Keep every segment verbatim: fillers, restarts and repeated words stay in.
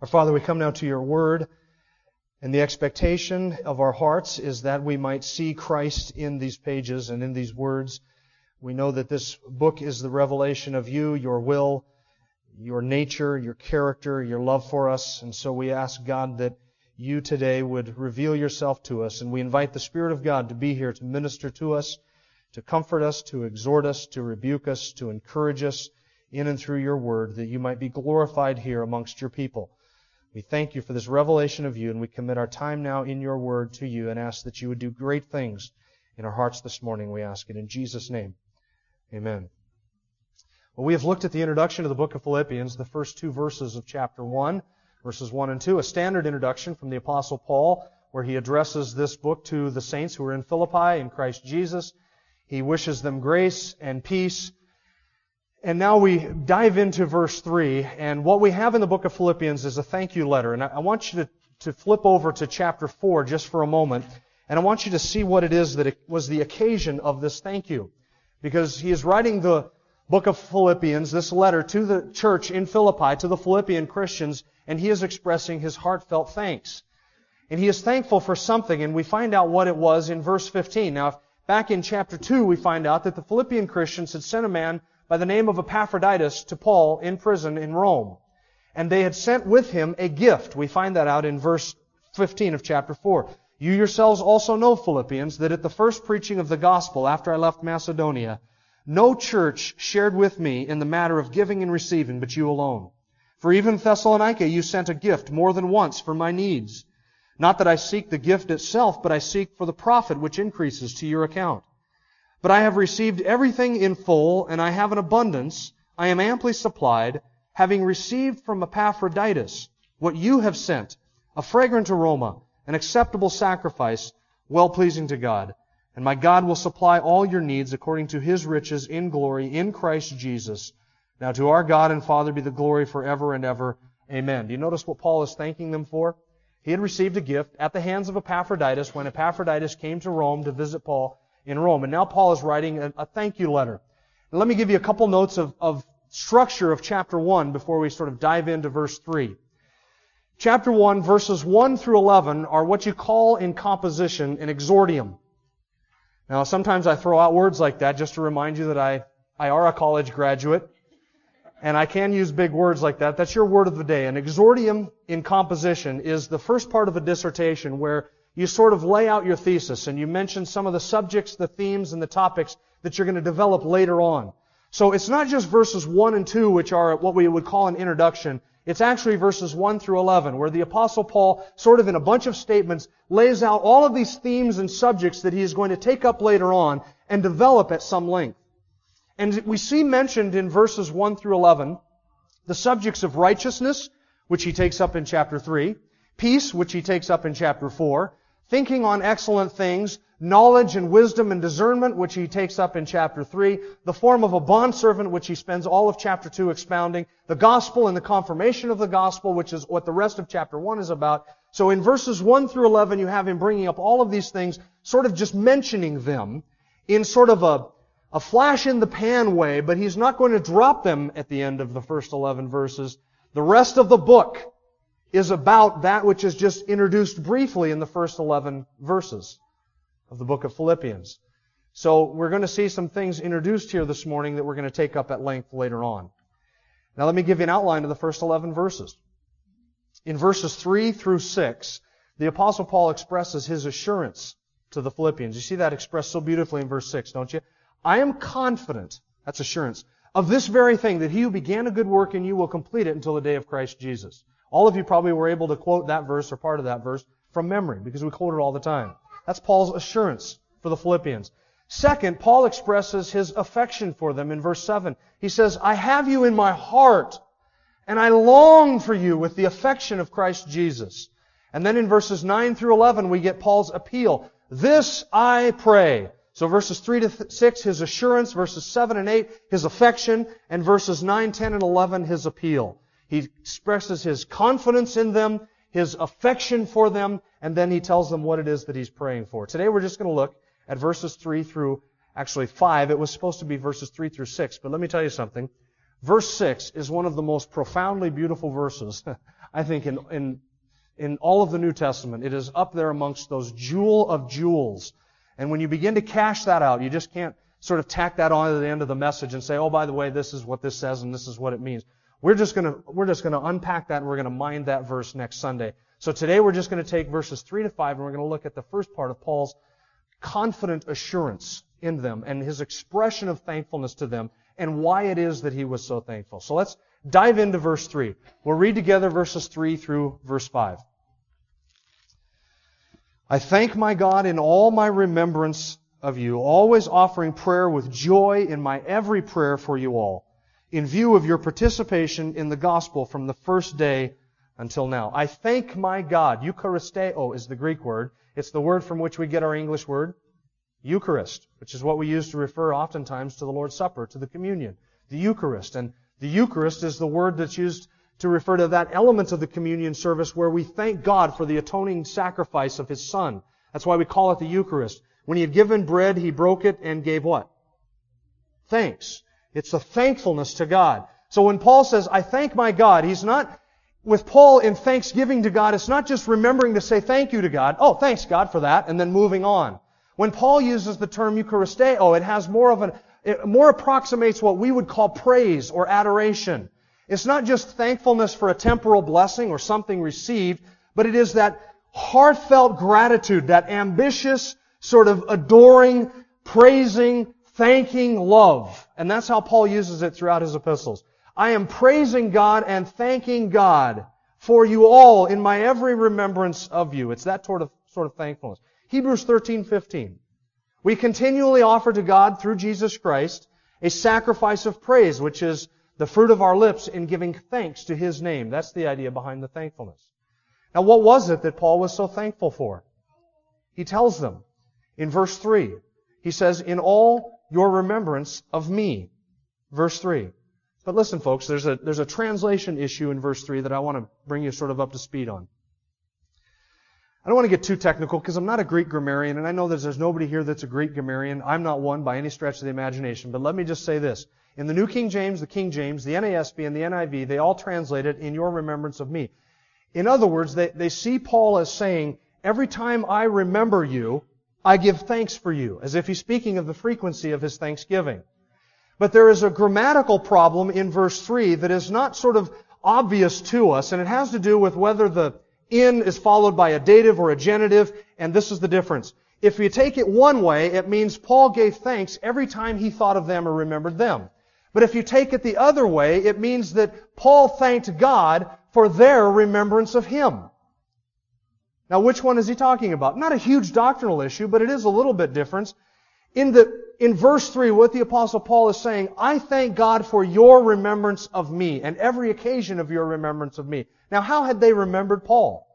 Our Father, we come now to your Word, and the expectation of our hearts is that we might see Christ in these pages and in these words. We know that this book is the revelation of you, your will, your nature, your character, your love for us. And so we ask, God, that you today would reveal yourself to us. And we invite the Spirit of God to be here to minister to us, to comfort us, to exhort us, to rebuke us, to encourage us in and through your Word, that you might be glorified here amongst your people. We thank you for this revelation of you, and we commit our time now in your Word to you and ask that you would do great things in our hearts this morning. We ask it in Jesus' name. Amen. Well, we have looked at the introduction to the book of Philippians, the first two verses of chapter one, verses one and two, a standard introduction from the Apostle Paul, where he addresses this book to the saints who are in Philippi in Christ Jesus. He wishes them grace and peace. And now we dive into verse three, and what we have in the book of Philippians is a thank you letter. And I want you to, to flip over to chapter four just for a moment, and I want you to see what it is that it was the occasion of this thank you. Because he is writing the book of Philippians, this letter to the church in Philippi, to the Philippian Christians, and he is expressing his heartfelt thanks. And he is thankful for something, and we find out what it was in verse fifteen. Now, if back in chapter two, we find out that the Philippian Christians had sent a man by the name of Epaphroditus to Paul in prison in Rome. And they had sent with him a gift. We find that out in verse fifteen of chapter four. You yourselves also know, Philippians, that at the first preaching of the gospel after I left Macedonia, no church shared with me in the matter of giving and receiving but you alone. For even Thessalonica you sent a gift more than once for my needs. Not that I seek the gift itself, but I seek for the profit which increases to your account. But I have received everything in full, and I have an abundance. I am amply supplied, having received from Epaphroditus what you have sent, a fragrant aroma, an acceptable sacrifice, well-pleasing to God. And my God will supply all your needs according to His riches in glory in Christ Jesus. Now to our God and Father be the glory forever and ever. Amen. Do you notice what Paul is thanking them for? He had received a gift at the hands of Epaphroditus when Epaphroditus came to Rome to visit Paul in Rome. And now Paul is writing a, a thank you letter. And let me give you a couple notes of, of structure of chapter one before we sort of dive into verse three. Chapter one, verses one through eleven are what you call in composition an exordium. Now, sometimes I throw out words like that just to remind you that I, I are a college graduate, and I can use big words like that. That's your word of the day. An exordium in composition is the first part of a dissertation where you sort of lay out your thesis and you mention some of the subjects, the themes, and the topics that you're going to develop later on. So it's not just verses one and two, which are what we would call an introduction. It's actually verses one through eleven, where the Apostle Paul, sort of in a bunch of statements, lays out all of these themes and subjects that he is going to take up later on and develop at some length. And we see mentioned in verses one through eleven the subjects of righteousness, which he takes up in chapter three, peace, which he takes up in chapter four, thinking on excellent things, knowledge and wisdom and discernment, which he takes up in chapter three, the form of a bondservant, which he spends all of chapter two expounding, the gospel and the confirmation of the gospel, which is what the rest of chapter one is about. So in verses one through eleven, you have him bringing up all of these things, sort of just mentioning them in sort of a, a flash-in-the-pan way, but he's not going to drop them at the end of the first eleven verses. The rest of the book is about that which is just introduced briefly in the first eleven verses of the book of Philippians. So we're going to see some things introduced here this morning that we're going to take up at length later on. Now let me give you an outline of the first eleven verses. In verses three through six, the Apostle Paul expresses his assurance to the Philippians. You see that expressed so beautifully in verse six, don't you? I am confident, that's assurance, of this very thing, that he who began a good work in you will complete it until the day of Christ Jesus. All of you probably were able to quote that verse or part of that verse from memory because we quote it all the time. That's Paul's assurance for the Philippians. Second, Paul expresses his affection for them in verse seven. He says, I have you in my heart, and I long for you with the affection of Christ Jesus. And then in verses nine through eleven, we get Paul's appeal. This I pray. So verses three to six, his assurance. Verses seven and eight, his affection. And verses nine, ten, and eleven, his appeal. He expresses his confidence in them, his affection for them, and then he tells them what it is that he's praying for. Today we're just going to look at verses three through, actually five. It was supposed to be verses three through six, but let me tell you something. Verse six is one of the most profoundly beautiful verses, I think, in, in In all of the New Testament. It is up there amongst those jewel of jewels. And when you begin to cash that out, you just can't sort of tack that on to the end of the message and say, oh, by the way, this is what this says and this is what it means. We're just going to we're just going to unpack that, and we're going to mind that verse next Sunday. So today we're just going to take verses three to five, and we're going to look at the first part of Paul's confident assurance in them and his expression of thankfulness to them and why it is that he was so thankful. So let's dive into verse three. We'll read together verses three through verse five. I thank my God in all my remembrance of you, always offering prayer with joy in my every prayer for you all, in view of your participation in the gospel from the first day until now. I thank my God. Eucharisteo is the Greek word. It's the word from which we get our English word Eucharist, which is what we use to refer oftentimes to the Lord's Supper, to the communion, the Eucharist. And the Eucharist is the word that's used to refer to that element of the communion service where we thank God for the atoning sacrifice of His Son. That's why we call it the Eucharist. When He had given bread, He broke it and gave what? Thanks. It's a thankfulness to God. So when Paul says, I thank my God, he's not, with Paul in thanksgiving to God, it's not just remembering to say thank you to God. Oh, thanks God for that, and then moving on. When Paul uses the term Eucharisteo, it has more of an It more approximates what we would call praise or adoration. It's not just thankfulness for a temporal blessing or something received, but it is that heartfelt gratitude, that ambitious, sort of adoring, praising, thanking love. And that's how Paul uses it throughout his epistles. I am praising God and thanking God for you all in my every remembrance of you. It's that sort of, sort of thankfulness. Hebrews thirteen fifteen. We continually offer to God through Jesus Christ a sacrifice of praise, which is the fruit of our lips in giving thanks to His name. That's the idea behind the thankfulness. Now, what was it that Paul was so thankful for? He tells them in verse three. He says, in all your remembrance of me. Verse three. But listen, folks, there's a, there's a translation issue in verse three that I want to bring you sort of up to speed on. I don't want to get too technical because I'm not a Greek grammarian, and I know that there's nobody here that's a Greek grammarian. I'm not one by any stretch of the imagination, but let me just say this. In the New King James, the King James, the N A S B, and the N I V, they all translate it in your remembrance of me. In other words, they, they see Paul as saying, every time I remember you, I give thanks for you, as if he's speaking of the frequency of his thanksgiving. But there is a grammatical problem in verse three that is not sort of obvious to us, and it has to do with whether the in is followed by a dative or a genitive, and this is the difference. If you take it one way, it means Paul gave thanks every time he thought of them or remembered them. But if you take it the other way, it means that Paul thanked God for their remembrance of him. Now, which one is he talking about? Not a huge doctrinal issue, but it is a little bit different. In the in verse three, what the Apostle Paul is saying, I thank God for your remembrance of me and every occasion of your remembrance of me. Now, how had they remembered Paul?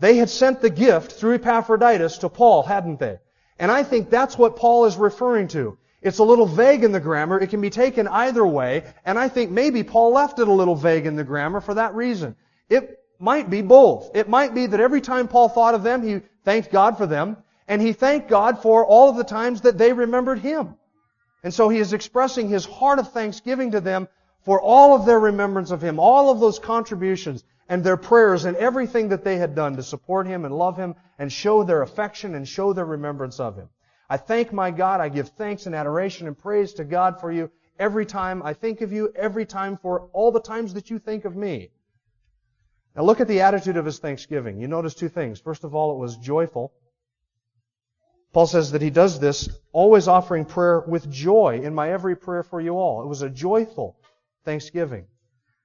They had sent the gift through Epaphroditus to Paul, hadn't they? And I think that's what Paul is referring to. It's a little vague in the grammar. It can be taken either way. And I think maybe Paul left it a little vague in the grammar for that reason. It might be both. It might be that every time Paul thought of them, he thanked God for them. And he thanked God for all of the times that they remembered him. And so he is expressing his heart of thanksgiving to them for all of their remembrance of him, all of those contributions and their prayers and everything that they had done to support him and love him and show their affection and show their remembrance of him. I thank my God. I give thanks and adoration and praise to God for you every time I think of you, every time for all the times that you think of me. Now look at the attitude of his thanksgiving. You notice two things. First of all, it was joyful. Paul says that he does this, always offering prayer with joy in my every prayer for you all. It was a joyful thanksgiving.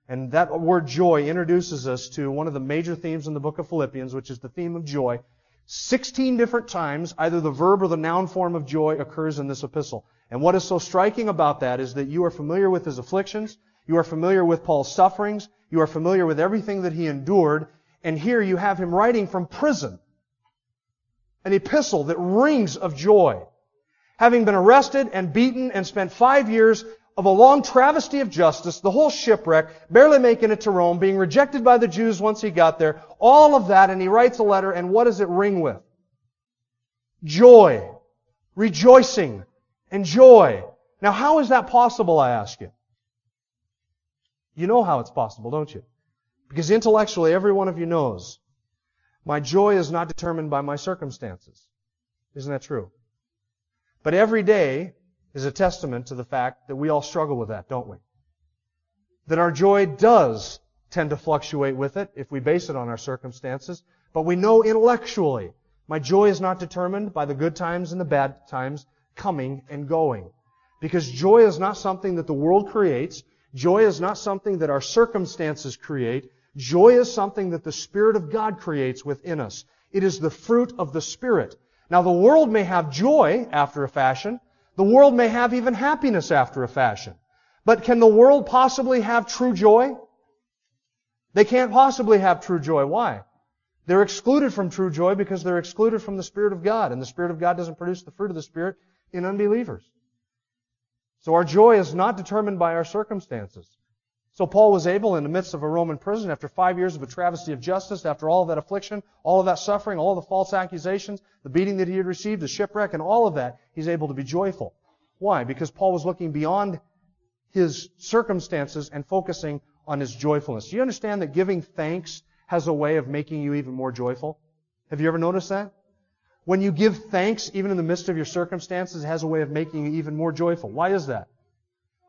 And that word joy introduces us to one of the major themes in the book of Philippians, which is the theme of joy. Sixteen different times, either the verb or the noun form of joy occurs in this epistle. And what is so striking about that is that you are familiar with his afflictions, you are familiar with Paul's sufferings, you are familiar with everything that he endured, And here you have him writing from prison, an epistle that rings of joy. Having been arrested and beaten and spent five years of a long travesty of justice, the whole shipwreck, barely making it to Rome, being rejected by the Jews once he got there, all of that, and he writes a letter, and what does it ring with? Joy, rejoicing, and joy. Now, how is that possible, I ask you? You know how it's possible, don't you? Because intellectually, every one of you knows, my joy is not determined by my circumstances. Isn't that true? But every day is a testament to the fact that we all struggle with that, don't we? That our joy does tend to fluctuate with it if we base it on our circumstances. But we know intellectually, my joy is not determined by the good times and the bad times coming and going. Because joy is not something that the world creates. Joy is not something that our circumstances create. Joy is something that the Spirit of God creates within us. It is the fruit of the Spirit. Now, the world may have joy after a fashion. The world may have even happiness after a fashion. But can the world possibly have true joy? They can't possibly have true joy. Why? They're excluded from true joy because they're excluded from the Spirit of God. And the Spirit of God doesn't produce the fruit of the Spirit in unbelievers. So our joy is not determined by our circumstances. So Paul was able, in the midst of a Roman prison, after five years of a travesty of justice, after all of that affliction, all of that suffering, all of the false accusations, the beating that he had received, the shipwreck, and all of that, he's able to be joyful. Why? Because Paul was looking beyond his circumstances and focusing on his joyfulness. Do you understand that giving thanks has a way of making you even more joyful? Have you ever noticed that? When you give thanks, even in the midst of your circumstances, it has a way of making you even more joyful. Why is that?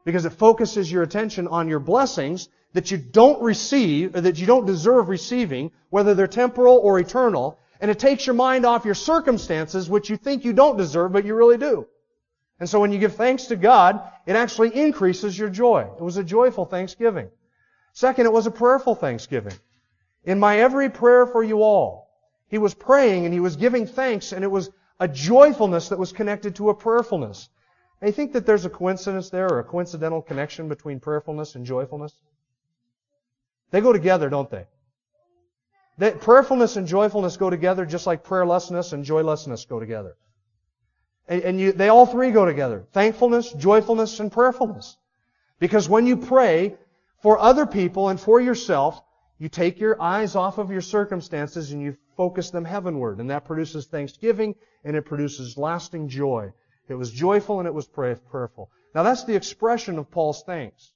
Because it focuses your attention on your blessings that you don't receive, or that you don't deserve receiving, whether they're temporal or eternal, and it takes your mind off your circumstances, which you think you don't deserve, but you really do. And so when you give thanks to God, it actually increases your joy. It was a joyful thanksgiving. Second, it was a prayerful thanksgiving. In my every prayer for you all, he was praying and he was giving thanks, and it was a joyfulness that was connected to a prayerfulness. Now, you think that there's a coincidence there, or a coincidental connection between prayerfulness and joyfulness? They go together, don't they? That prayerfulness and joyfulness go together just like prayerlessness and joylessness go together. And, and you, they all three go together. Thankfulness, joyfulness, and prayerfulness. Because when you pray for other people and for yourself, you take your eyes off of your circumstances and you focus them heavenward. And that produces thanksgiving, and it produces lasting joy. It was joyful and it was prayerful. Now, that's the expression of Paul's thanks.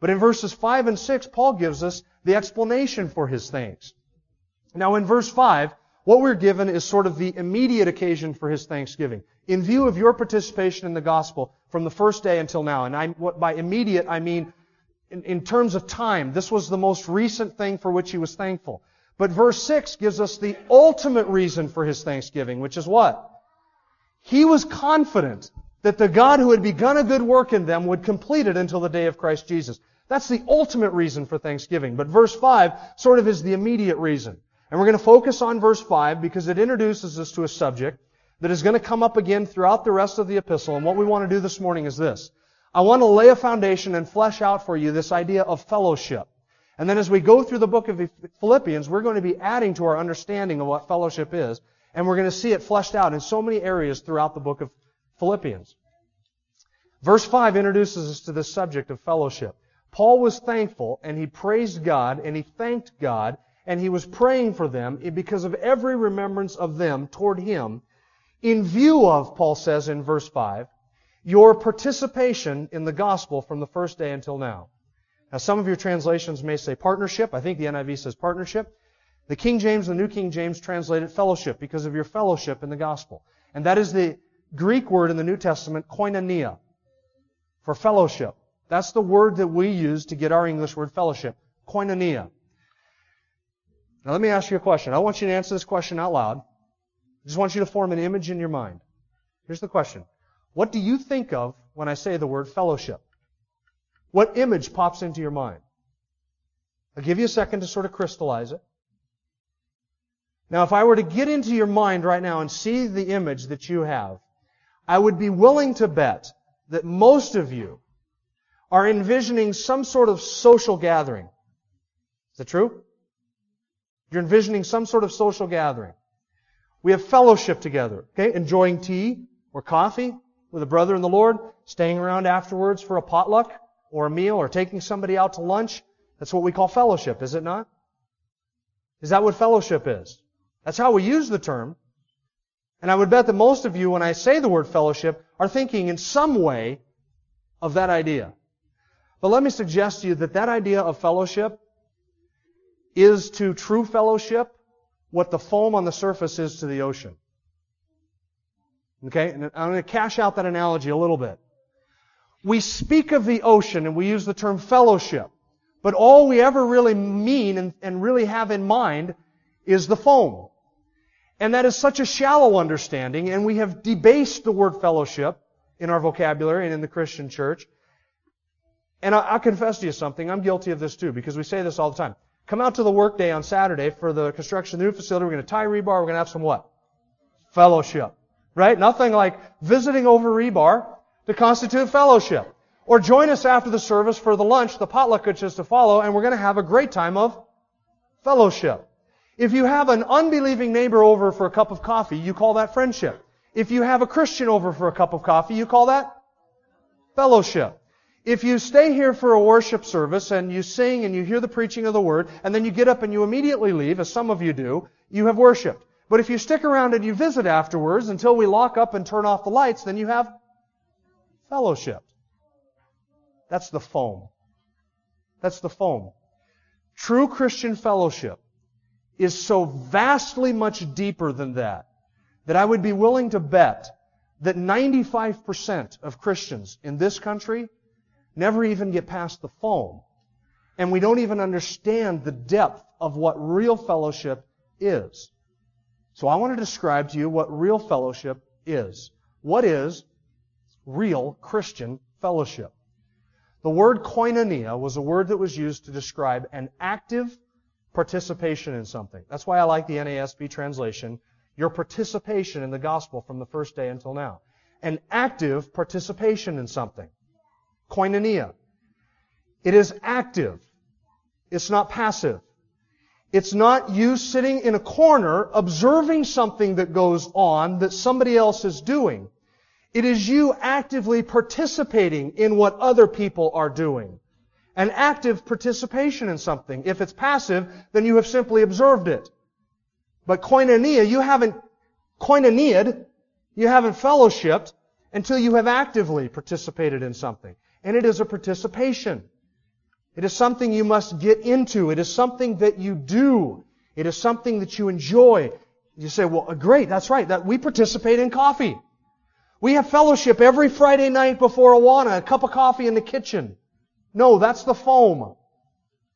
But in verses five and six, Paul gives us the explanation for his thanks. Now, in verse five, what we're given is sort of the immediate occasion for his thanksgiving. In view of your participation in the gospel from the first day until now, and I, what by immediate I mean in, in terms of time, this was the most recent thing for which he was thankful. But verse six gives us the ultimate reason for his thanksgiving, which is what? He was confident that the God who had begun a good work in them would complete it until the day of Christ Jesus. That's the ultimate reason for thanksgiving. But verse five sort of is the immediate reason. And we're going to focus on verse five because it introduces us to a subject that is going to come up again throughout the rest of the epistle. And what we want to do this morning is this. I want to lay a foundation and flesh out for you this idea of fellowship. And then as we go through the book of Philippians, we're going to be adding to our understanding of what fellowship is, and we're going to see it fleshed out in so many areas throughout the book of Philippians. Verse five introduces us to this subject of fellowship. Paul was thankful, and he praised God, and he thanked God, and he was praying for them because of every remembrance of them toward him, in view of, Paul says in verse five, your participation in the gospel from the first day until now. Now, some of your translations may say partnership. I think the N I V says partnership. The King James and the New King James translate it fellowship, because of your fellowship in the gospel. And that is the Greek word in the New Testament, koinonia, for fellowship. That's the word that we use to get our English word fellowship, koinonia. Now, let me ask you a question. I want you to answer this question out loud. I just want you to form an image in your mind. Here's the question. What do you think of when I say the word fellowship? What image pops into your mind? I'll give you a second to sort of crystallize it. Now, if I were to get into your mind right now and see the image that you have, I would be willing to bet that most of you are envisioning some sort of social gathering. Is that true? You're envisioning some sort of social gathering. We have fellowship together, okay? Enjoying tea or coffee with a brother in the Lord, staying around afterwards for a potluck or a meal or taking somebody out to lunch. That's what we call fellowship, is it not? Is that what fellowship is? That's how we use the term. And I would bet that most of you, when I say the word fellowship, are thinking in some way of that idea. But let me suggest to you that that idea of fellowship is to true fellowship what the foam on the surface is to the ocean. Okay? And I'm going to cash out that analogy a little bit. We speak of the ocean and we use the term fellowship, but all we ever really mean and, and really have in mind is the foam. And that is such a shallow understanding, and we have debased the word fellowship in our vocabulary and in the Christian church. And I, I'll confess to you something. I'm guilty of this too, because we say this all the time. Come out to the workday on Saturday for the construction of the new facility. We're going to tie rebar. We're going to have some what? Fellowship. Right? Nothing like visiting over rebar to constitute fellowship. Or join us after the service for the lunch, the potluck which is to follow, and we're going to have a great time of fellowship. If you have an unbelieving neighbor over for a cup of coffee, you call that friendship. If you have a Christian over for a cup of coffee, you call that fellowship. If you stay here for a worship service and you sing and you hear the preaching of the Word, and then you get up and you immediately leave, as some of you do, you have worshiped. But if you stick around and you visit afterwards until we lock up and turn off the lights, then you have fellowship. That's the foam. That's the foam. True Christian fellowship is so vastly much deeper than that, that I would be willing to bet that ninety-five percent of Christians in this country never even get past the foam. And we don't even understand the depth of what real fellowship is. So I want to describe to you what real fellowship is. What is real Christian fellowship? The word koinonia was a word that was used to describe an active participation in something. That's why I like the N A S B translation, your participation in the gospel from the first day until now. An active participation in something. Koinonia. It is active. It's not passive. It's not you sitting in a corner observing something that goes on that somebody else is doing. It is you actively participating in what other people are doing. An active participation in something. If it's passive, then you have simply observed it. But koinonia, you haven't koinonia'd, you haven't fellowshipped until you have actively participated in something. And it is a participation. It is something you must get into. It is something that you do. It is something that you enjoy. You say, well, great, that's right. That we participate in coffee. We have fellowship every Friday night before Awana, a cup of coffee in the kitchen. No, that's the foam.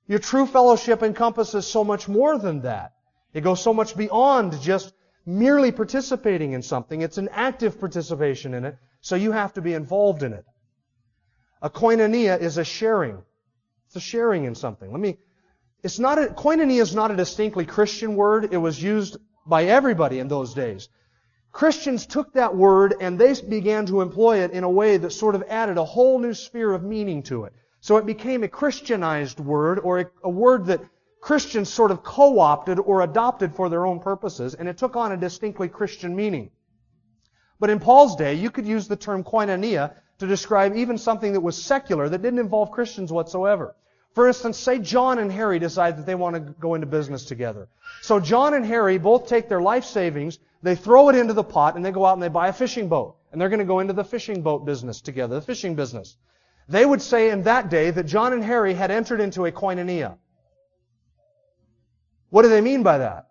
Your true fellowship encompasses so much more than that. It goes so much beyond just merely participating in something. It's an active participation in it, so you have to be involved in it. A koinonia is a sharing. It's a sharing in something. Let me. It's not a koinonia is not a distinctly Christian word. It was used by everybody in those days. Christians took that word and they began to employ it in a way that sort of added a whole new sphere of meaning to it. So it became a Christianized word, or a, a word that Christians sort of co-opted or adopted for their own purposes, and it took on a distinctly Christian meaning. But in Paul's day, you could use the term koinonia to describe even something that was secular, that didn't involve Christians whatsoever. For instance, say John and Harry decide that they want to go into business together. So John and Harry both take their life savings, they throw it into the pot, and they go out and they buy a fishing boat. And they're going to go into the fishing boat business together, the fishing business. They would say in that day that John and Harry had entered into a koinonia. What do they mean by that?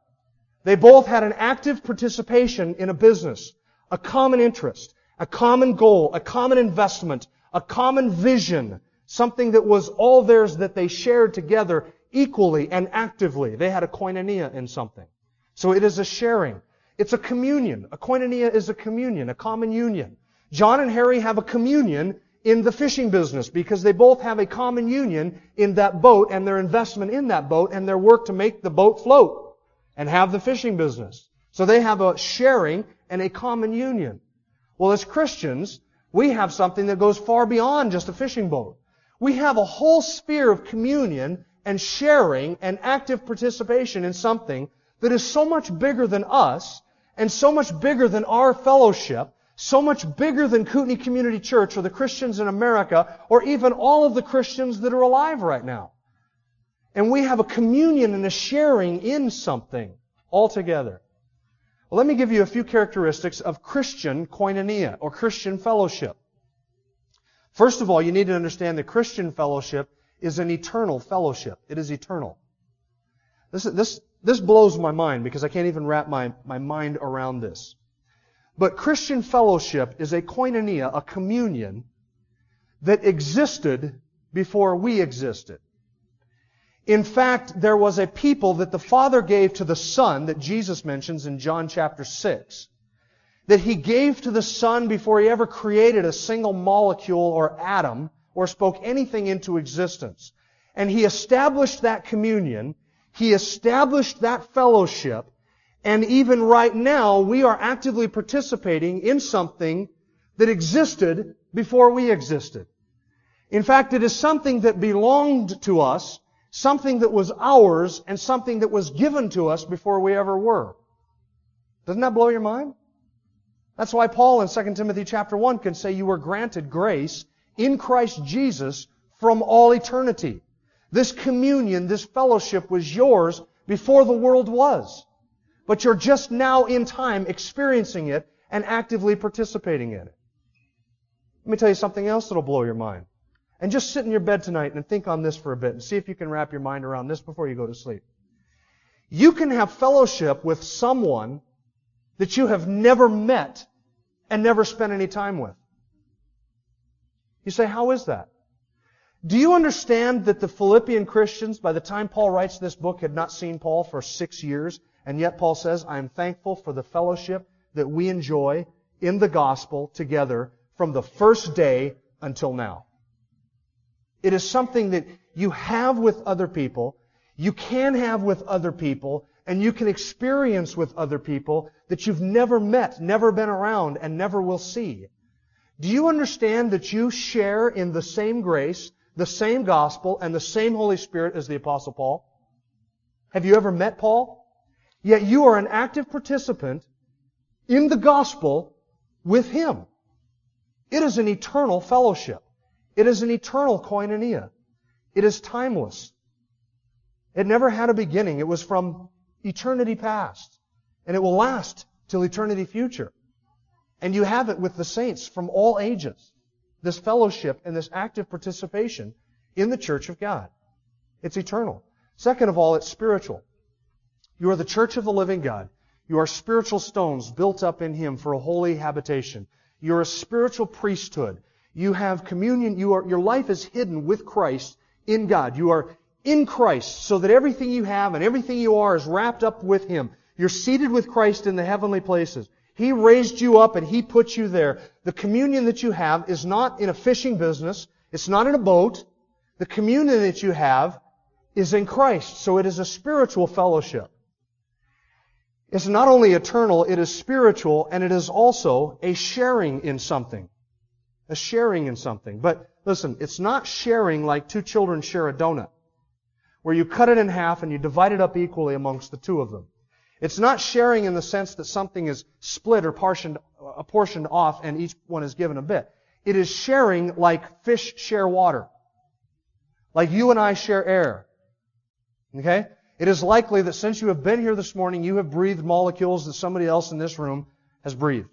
They both had an active participation in a business, a common interest, a common goal, a common investment, a common vision, something that was all theirs that they shared together equally and actively. They had a koinonia in something. So it is a sharing. It's a communion. A koinonia is a communion, a common union. John and Harry have a communion in the fishing business because they both have a common union in that boat and their investment in that boat and their work to make the boat float and have the fishing business. So they have a sharing and a common union. Well, as Christians, we have something that goes far beyond just a fishing boat. We have a whole sphere of communion and sharing and active participation in something that is so much bigger than us and so much bigger than our fellowship, so much bigger than Kootenai Community Church or the Christians in America or even all of the Christians that are alive right now. And we have a communion and a sharing in something altogether. Well, let me give you a few characteristics of Christian koinonia or Christian fellowship. First of all, you need to understand that Christian fellowship is an eternal fellowship. It is eternal. This, this, this blows my mind because I can't even wrap my, my mind around this. But Christian fellowship is a koinonia, a communion, that existed before we existed. In fact, there was a people that the Father gave to the Son that Jesus mentions in John chapter six, that He gave to the Son before He ever created a single molecule or atom or spoke anything into existence. And He established that communion, He established that fellowship, and even right now we are actively participating in something that existed before we existed. In fact, it is something that belonged to us, something that was ours, and something that was given to us before we ever were. Doesn't that blow your mind? That's why Paul in Second Timothy chapter one can say you were granted grace in Christ Jesus from all eternity. This communion, this fellowship was yours before the world was. But you're just now in time experiencing it and actively participating in it. Let me tell you something else that'll blow your mind. And just sit in your bed tonight and think on this for a bit and see if you can wrap your mind around this before you go to sleep. You can have fellowship with someone that you have never met and never spent any time with. You say, how is that? Do you understand that the Philippian Christians, by the time Paul writes this book, had not seen Paul for six years? And yet Paul says, I am thankful for the fellowship that we enjoy in the gospel together from the first day until now. It is something that you have with other people, you can have with other people, and you can experience with other people that you've never met, never been around, and never will see. Do you understand that you share in the same grace, the same gospel, and the same Holy Spirit as the Apostle Paul? Have you ever met Paul? Yet you are an active participant in the gospel with him. It is an eternal fellowship. It is an eternal koinonia. It is timeless. It never had a beginning. It was from eternity past. And it will last till eternity future. And you have it with the saints from all ages, this fellowship and this active participation in the church of God. It's eternal. Second of all, it's spiritual. You are the church of the living God. You are spiritual stones built up in Him for a holy habitation. You're a spiritual priesthood. You have communion. You are, your life is hidden with Christ in God. You are in Christ so that everything you have and everything you are is wrapped up with Him. You're seated with Christ in the heavenly places. He raised you up and He put you there. The communion that you have is not in a fishing business. It's not in a boat. The communion that you have is in Christ. So it is a spiritual fellowship. It's not only eternal, it is spiritual, and it is also a sharing in something. A sharing in something. But listen, it's not sharing like two children share a donut, where you cut it in half and you divide it up equally amongst the two of them. It's not sharing in the sense that something is split or portioned off and each one is given a bit. It is sharing like fish share water. Like you and I share air. Okay? It is likely that since you have been here this morning, you have breathed molecules that somebody else in this room has breathed.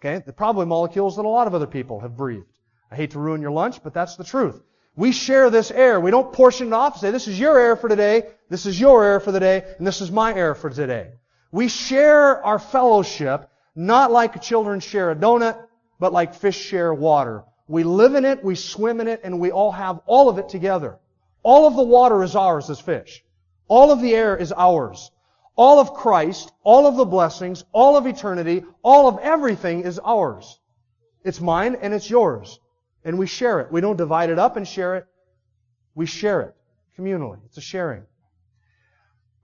Okay? They're probably molecules that a lot of other people have breathed. I hate to ruin your lunch, but that's the truth. We share this air. We don't portion it off and say, this is your air for today, this is your air for the day, and this is my air for today. We share our fellowship, not like children share a donut, but like fish share water. We live in it, we swim in it, and we all have all of it together. All of the water is ours as fish. All of the air is ours. All of Christ, all of the blessings, all of eternity, all of everything is ours. It's mine and it's yours. And we share it. We don't divide it up and share it. We share it communally. It's a sharing.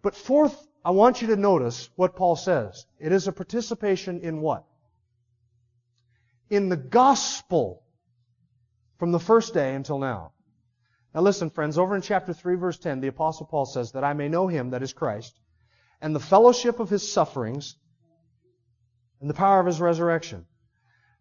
But fourth, I want you to notice what Paul says. It is a participation in what? In the gospel from the first day until now. Now listen, friends, over in chapter three, verse ten, the Apostle Paul says, that I may know Him, that is Christ, and the fellowship of His sufferings, and the power of His resurrection.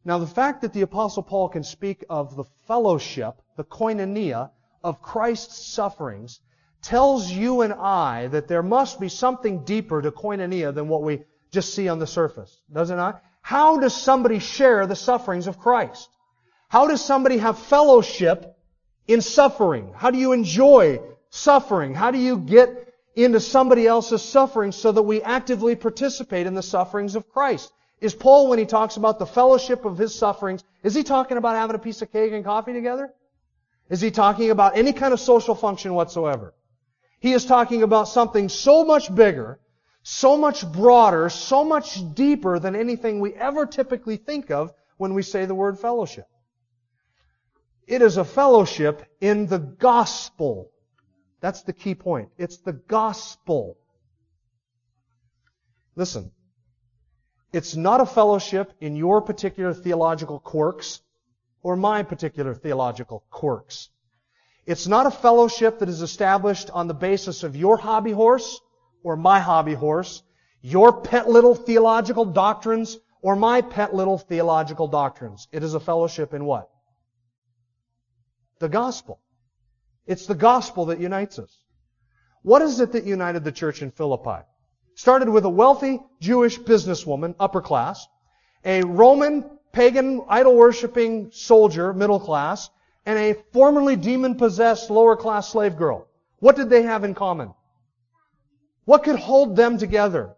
Now the fact that the Apostle Paul can speak of the fellowship, the koinonia, of Christ's sufferings tells you and I that there must be something deeper to koinonia than what we just see on the surface, does it not? How does somebody share the sufferings of Christ? How does somebody have fellowship in suffering? How do you enjoy suffering? How do you get into somebody else's suffering so that we actively participate in the sufferings of Christ? Is Paul, when he talks about the fellowship of his sufferings, is he talking about having a piece of cake and coffee together? Is he talking about any kind of social function whatsoever? He is talking about something so much bigger, so much broader, so much deeper than anything we ever typically think of when we say the word fellowship. It is a fellowship in the gospel. That's the key point. It's the gospel. Listen, it's not a fellowship in your particular theological quirks or my particular theological quirks. It's not a fellowship that is established on the basis of your hobby horse or my hobby horse, your pet little theological doctrines or my pet little theological doctrines. It is a fellowship in what? The gospel. It's the gospel that unites us. What is it that united the church in Philippi? Started with a wealthy Jewish businesswoman, upper class, a Roman pagan idol-worshipping soldier, middle class, and a formerly demon-possessed lower-class slave girl. What did they have in common? What could hold them together?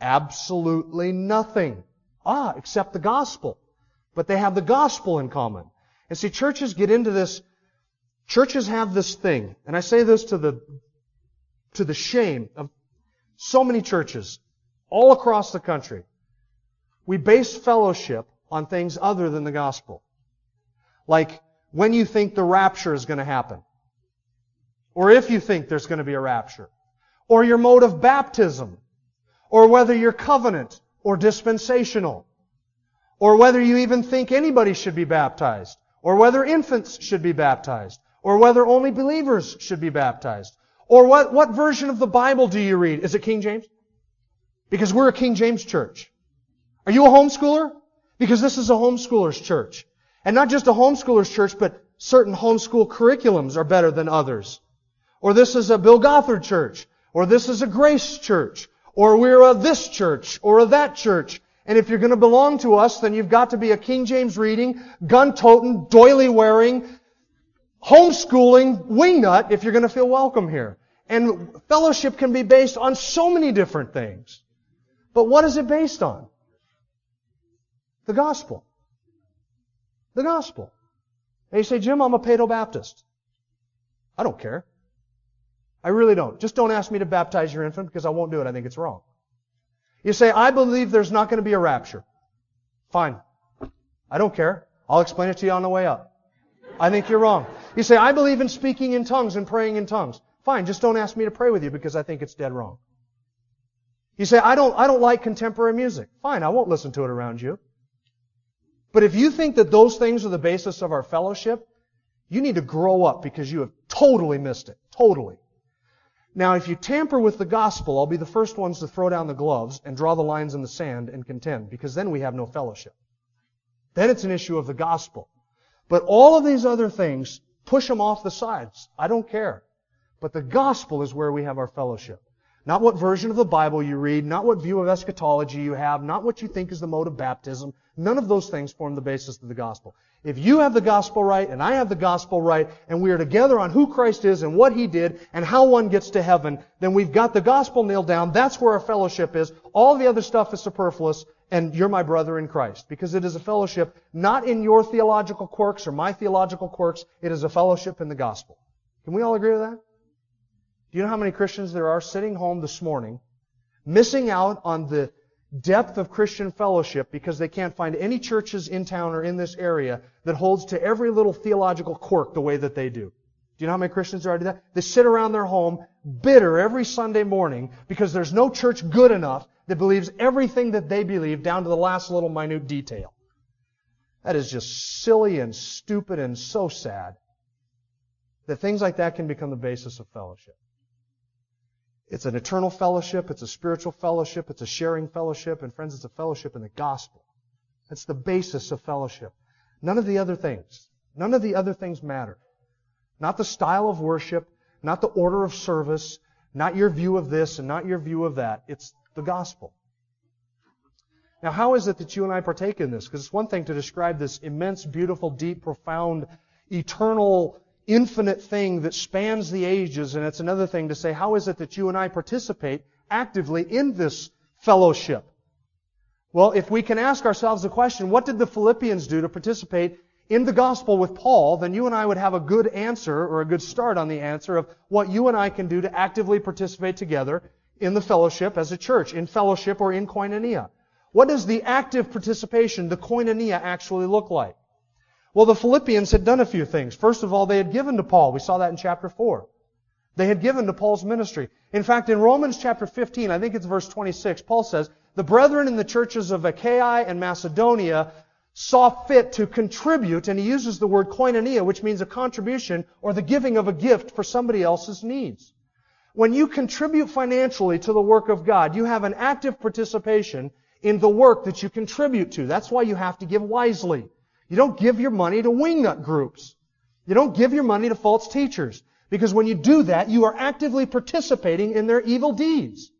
Absolutely nothing. Ah, except the gospel. But they have the gospel in common. And see, churches get into this, churches have this thing, and I say this to the, to the shame of so many churches all across the country. We base fellowship on things other than the gospel. Like, when you think the rapture is going to happen. Or if you think there's going to be a rapture. Or your mode of baptism. Or whether you're covenant or dispensational. Or whether you even think anybody should be baptized. Or whether infants should be baptized. Or whether only believers should be baptized. Or what, what version of the Bible do you read? Is it King James? Because we're a King James church. Are you a homeschooler? Because this is a homeschooler's church. And not just a homeschooler's church, but certain homeschool curriculums are better than others. Or this is a Bill Gothard church. Or this is a Grace church. Or we're a this church. Or a that church. And if you're going to belong to us, then you've got to be a King James reading, gun-toting, doily-wearing, homeschooling wingnut if you're going to feel welcome here. And fellowship can be based on so many different things. But what is it based on? The gospel. The gospel. And you say, Jim, I'm a Paedo-Baptist. I don't care. I really don't. Just don't ask me to baptize your infant because I won't do it. I think it's wrong. You say, I believe there's not going to be a rapture. Fine. I don't care. I'll explain it to you on the way up. I think you're wrong. You say, I believe in speaking in tongues and praying in tongues. Fine. Just don't ask me to pray with you because I think it's dead wrong. You say, I don't, I don't like contemporary music. Fine. I won't listen to it around you. But if you think that those things are the basis of our fellowship, you need to grow up because you have totally missed it. Totally. Now, if you tamper with the gospel, I'll be the first ones to throw down the gloves and draw the lines in the sand and contend, because then we have no fellowship. Then it's an issue of the gospel. But all of these other things, push them off the sides. I don't care. But the gospel is where we have our fellowship. Not what version of the Bible you read, not what view of eschatology you have, not what you think is the mode of baptism. None of those things form the basis of the gospel. If you have the gospel right, and I have the gospel right, and we are together on who Christ is and what He did and how one gets to heaven, then we've got the gospel nailed down. That's where our fellowship is. All the other stuff is superfluous, and you're my brother in Christ. Because it is a fellowship not in your theological quirks or my theological quirks. It is a fellowship in the gospel. Can we all agree with that? Do you know how many Christians there are sitting home this morning missing out on the depth of Christian fellowship because they can't find any churches in town or in this area that holds to every little theological quirk the way that they do? Do you know how many Christians there are doing that? They sit around their home bitter every Sunday morning because there's no church good enough that believes everything that they believe down to the last little minute detail. That is just silly and stupid and so sad. that things like that can become the basis of fellowship. It's an eternal fellowship. It's a spiritual fellowship. It's a sharing fellowship. And friends, it's a fellowship in the gospel. That's the basis of fellowship. None of the other things. None of the other things matter. Not the style of worship, not the order of service, not your view of this and not your view of that. It's the gospel. Now, how is it that you and I partake in this? Because it's one thing to describe this immense, beautiful, deep, profound, eternal, infinite thing that spans the ages, and it's another thing to say, how is it that you and I participate actively in this fellowship? Well, if we can ask ourselves the question, what did the Philippians do to participate in the gospel with Paul, then you and I would have a good answer or a good start on the answer of what you and I can do to actively participate together in the fellowship as a church, in fellowship or in koinonia. What does the active participation, the koinonia, actually look like? Well, the Philippians had done a few things. First of all, they had given to Paul. We saw that in chapter four. They had given to Paul's ministry. In fact, in Romans chapter fifteen, I think it's verse twenty-six, Paul says, "The brethren in the churches of Achaia and Macedonia saw fit to contribute," and he uses the word koinonia, which means a contribution or the giving of a gift for somebody else's needs. When you contribute financially to the work of God, you have an active participation in the work that you contribute to. That's why you have to give wisely. You don't give your money to wingnut groups. You don't give your money to false teachers. Because when you do that, you are actively participating in their evil deeds.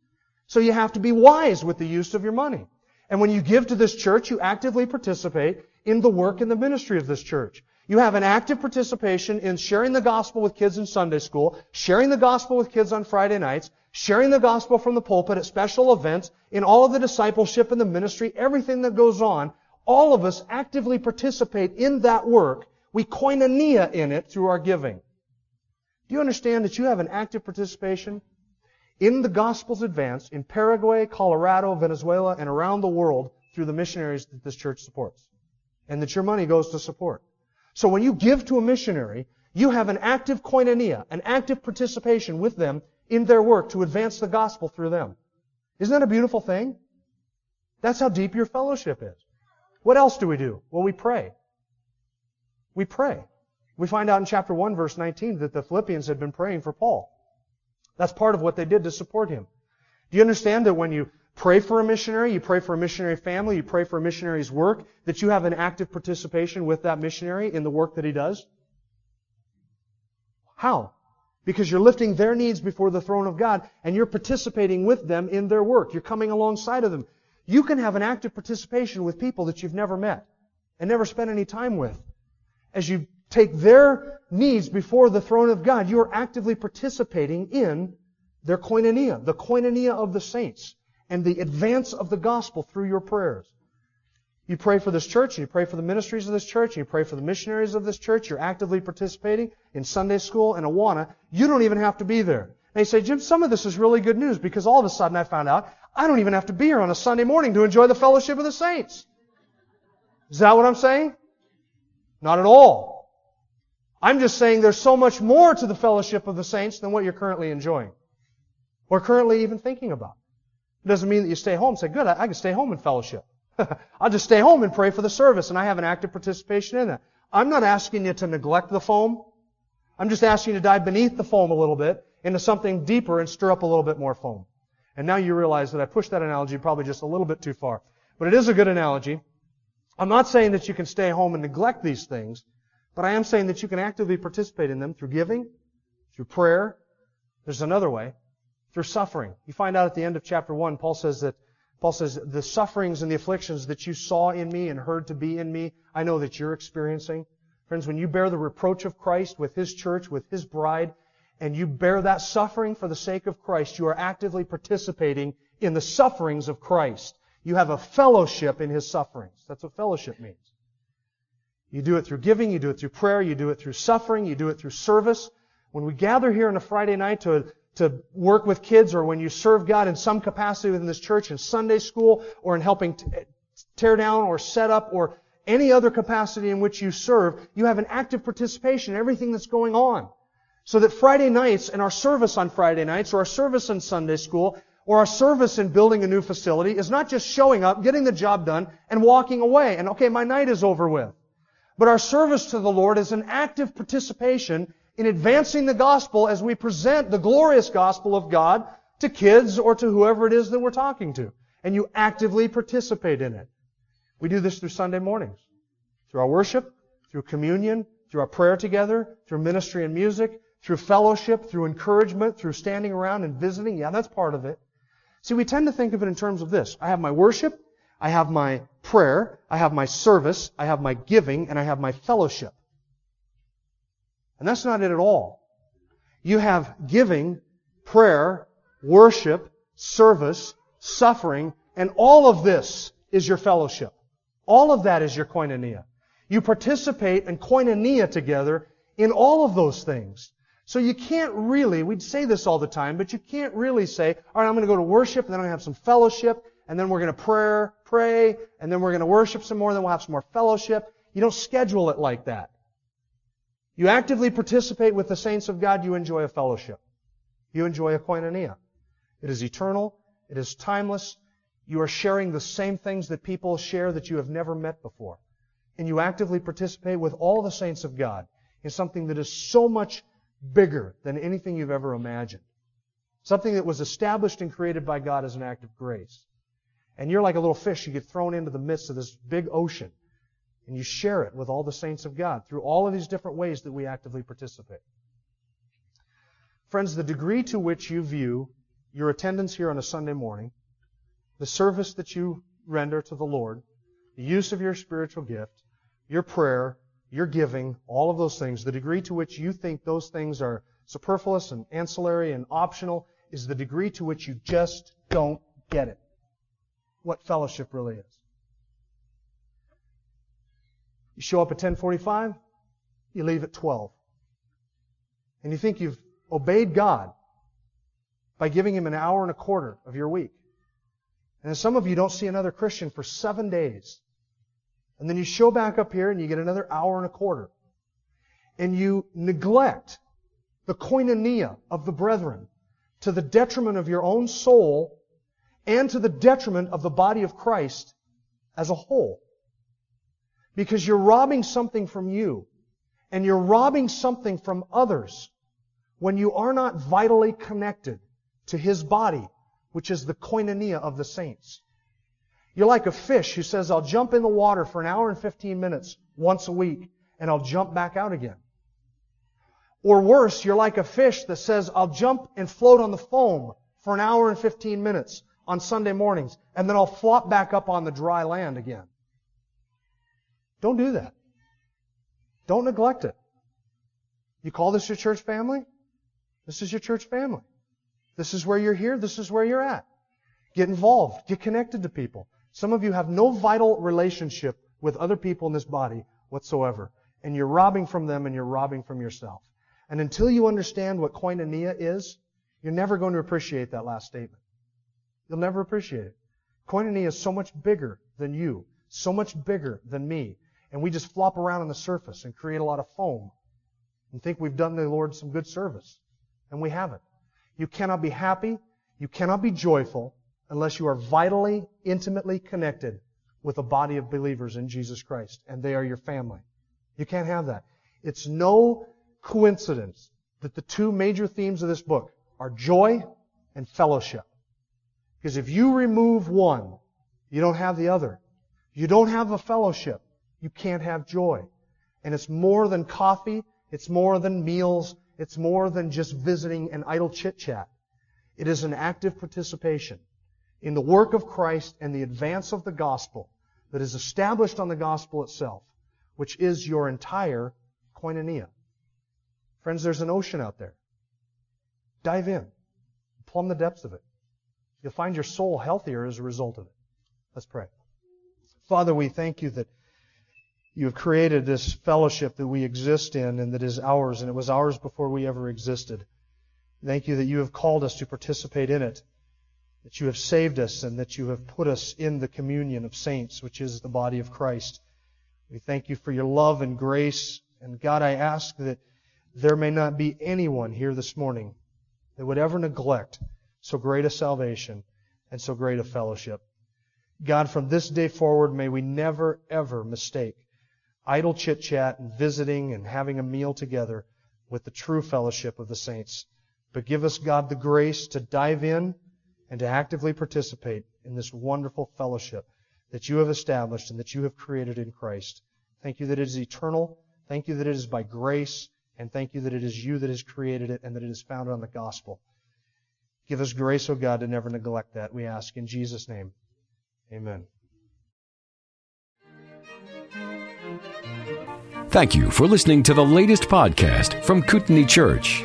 So you have to be wise with the use of your money. And when you give to this church, you actively participate in the work and the ministry of this church. You have an active participation in sharing the gospel with kids in Sunday school, sharing the gospel with kids on Friday nights, sharing the gospel from the pulpit at special events, in all of the discipleship and the ministry, everything that goes on. All of us actively participate in that work. We koinonia in it through our giving. Do you understand that you have an active participation in the gospel's advance in Paraguay, Colorado, Venezuela, and around the world through the missionaries that this church supports, and that your money goes to support? So when you give to a missionary, you have an active koinonia, an active participation with them in their work to advance the gospel through them. Isn't that a beautiful thing? That's how deep your fellowship is. What else do we do? Well, we pray. We pray. We find out in chapter one, verse nineteen, that the Philippians had been praying for Paul. That's part of what they did to support him. Do you understand that when you pray for a missionary, you pray for a missionary family, you pray for a missionary's work, that you have an active participation with that missionary in the work that he does? How? Because you're lifting their needs before the throne of God, and you're participating with them in their work. You're coming alongside of them. You can have an active participation with people that you've never met and never spent any time with. As you take their needs before the throne of God, you are actively participating in their koinonia, the koinonia of the saints, and the advance of the gospel through your prayers. You pray for this church, and you pray for the ministries of this church, and you pray for the missionaries of this church. You're actively participating in Sunday school and Awana. You don't even have to be there. And you say, "Jim, some of this is really good news, because all of a sudden I found out I don't even have to be here on a Sunday morning to enjoy the fellowship of the saints." Is that what I'm saying? Not at all. I'm just saying there's so much more to the fellowship of the saints than what you're currently enjoying or currently even thinking about. It doesn't mean that you stay home and say, "Good, I, I can stay home in fellowship. I'll just stay home and pray for the service, and I have an active participation in that." I'm not asking you to neglect the foam. I'm just asking you to dive beneath the foam a little bit into something deeper and stir up a little bit more foam. And now you realize that I pushed that analogy probably just a little bit too far. But it is a good analogy. I'm not saying that you can stay home and neglect these things. But I am saying that you can actively participate in them through giving, through prayer. There's another way, through suffering. You find out at the end of chapter one, Paul says that Paul says, "The sufferings and the afflictions that you saw in me and heard to be in me, I know that you're experiencing." Friends, when you bear the reproach of Christ with His church, with His bride, and you bear that suffering for the sake of Christ, you are actively participating in the sufferings of Christ. You have a fellowship in His sufferings. That's what fellowship means. You do it through giving, you do it through prayer, you do it through suffering, you do it through service. When we gather here on a Friday night to, to work with kids, or when you serve God in some capacity within this church, in Sunday school, or in helping t- tear down or set up, or any other capacity in which you serve, you have an active participation in everything that's going on. So that Friday nights and our service on Friday nights, or our service in Sunday school, or our service in building a new facility is not just showing up, getting the job done, and walking away, and okay, my night is over with. But our service to the Lord is an active participation in advancing the gospel as we present the glorious gospel of God to kids or to whoever it is that we're talking to. And you actively participate in it. We do this through Sunday mornings, through our worship, through communion, through our prayer together, through ministry and music, through fellowship, through encouragement, through standing around and visiting. Yeah, that's part of it. See, we tend to think of it in terms of this. I have my worship, I have my prayer, I have my service, I have my giving, and I have my fellowship. And that's not it at all. You have giving, prayer, worship, service, suffering, and all of this is your fellowship. All of that is your koinonia. You participate in koinonia together in all of those things. So you can't really, we'd say this all the time, but you can't really say, all right, I'm going to go to worship, and then I'm going to have some fellowship, and then we're going to prayer, pray, and then we're going to worship some more, and then we'll have some more fellowship. You don't schedule it like that. You actively participate with the saints of God. You enjoy a fellowship. You enjoy a koinonia. It is eternal. It is timeless. You are sharing the same things that people share that you have never met before. And you actively participate with all the saints of God in something that is so much bigger than anything you've ever imagined. Something that was established and created by God as an act of grace. And you're like a little fish. You get thrown into the midst of this big ocean. And you share it with all the saints of God through all of these different ways that we actively participate. Friends, the degree to which you view your attendance here on a Sunday morning, the service that you render to the Lord, the use of your spiritual gift, your prayer, your giving, all of those things, the degree to which you think those things are superfluous and ancillary and optional is the degree to which you just don't get it. What fellowship really is. You show up at ten forty-five, you leave at twelve. And you think you've obeyed God by giving Him an hour and a quarter of your week. And then some of you don't see another Christian for seven days. And then you show back up here and you get another hour and a quarter. And you neglect the koinonia of the brethren to the detriment of your own soul and to the detriment of the body of Christ as a whole. Because you're robbing something from you, and you're robbing something from others when you are not vitally connected to His body, which is the koinonia of the saints. You're like a fish who says, I'll jump in the water for an hour and fifteen minutes once a week, and I'll jump back out again. Or worse, you're like a fish that says, I'll jump and float on the foam for an hour and fifteen minutes on Sunday mornings, and then I'll flop back up on the dry land again. Don't do that. Don't neglect it. You call this your church family? This is your church family. This is where you're here. This is where you're at. Get involved. Get connected to people. Some of you have no vital relationship with other people in this body whatsoever. And you're robbing from them and you're robbing from yourself. And until you understand what koinonia is, you're never going to appreciate that last statement. You'll never appreciate it. Koinonia is so much bigger than you. So much bigger than me. And we just flop around on the surface and create a lot of foam and think we've done the Lord some good service. And we haven't. You cannot be happy, you cannot be joyful unless you are vitally, intimately connected with a body of believers in Jesus Christ. And they are your family. You can't have that. It's no coincidence that the two major themes of this book are joy and fellowship. Because if you remove one, you don't have the other. You don't have a fellowship, you can't have joy. And it's more than coffee, it's more than meals, it's more than just visiting and idle chit-chat. It is an active participation in the work of Christ and the advance of the gospel that is established on the gospel itself, which is your entire koinonia. Friends, there's an ocean out there. Dive in. Plumb the depths of it. You'll find your soul healthier as a result of it. Let's pray. Father, we thank You that You have created this fellowship that we exist in and that is ours, and it was ours before we ever existed. Thank You that You have called us to participate in it, that You have saved us, and that You have put us in the communion of saints, which is the body of Christ. We thank You for Your love and grace, and God, I ask that there may not be anyone here this morning that would ever neglect so great a salvation and so great a fellowship. God, from this day forward, may we never, ever mistake idle chit-chat and visiting and having a meal together with the true fellowship of the saints. But give us, God, the grace to dive in and to actively participate in this wonderful fellowship that you have established and that you have created in Christ. Thank you that it is eternal. Thank you that it is by grace. And thank you that it is you that has created it and that it is founded on the gospel. Give us grace, O God, to never neglect that, we ask in Jesus' name. Amen. Thank you for listening to the latest podcast from Kootenai Church.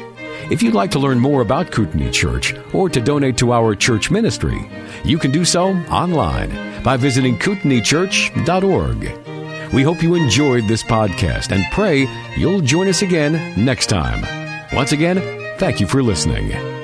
If you'd like to learn more about Kootenai Church or to donate to our church ministry, you can do so online by visiting kootenai church dot org. We hope you enjoyed this podcast and pray you'll join us again next time. Once again, thank you for listening.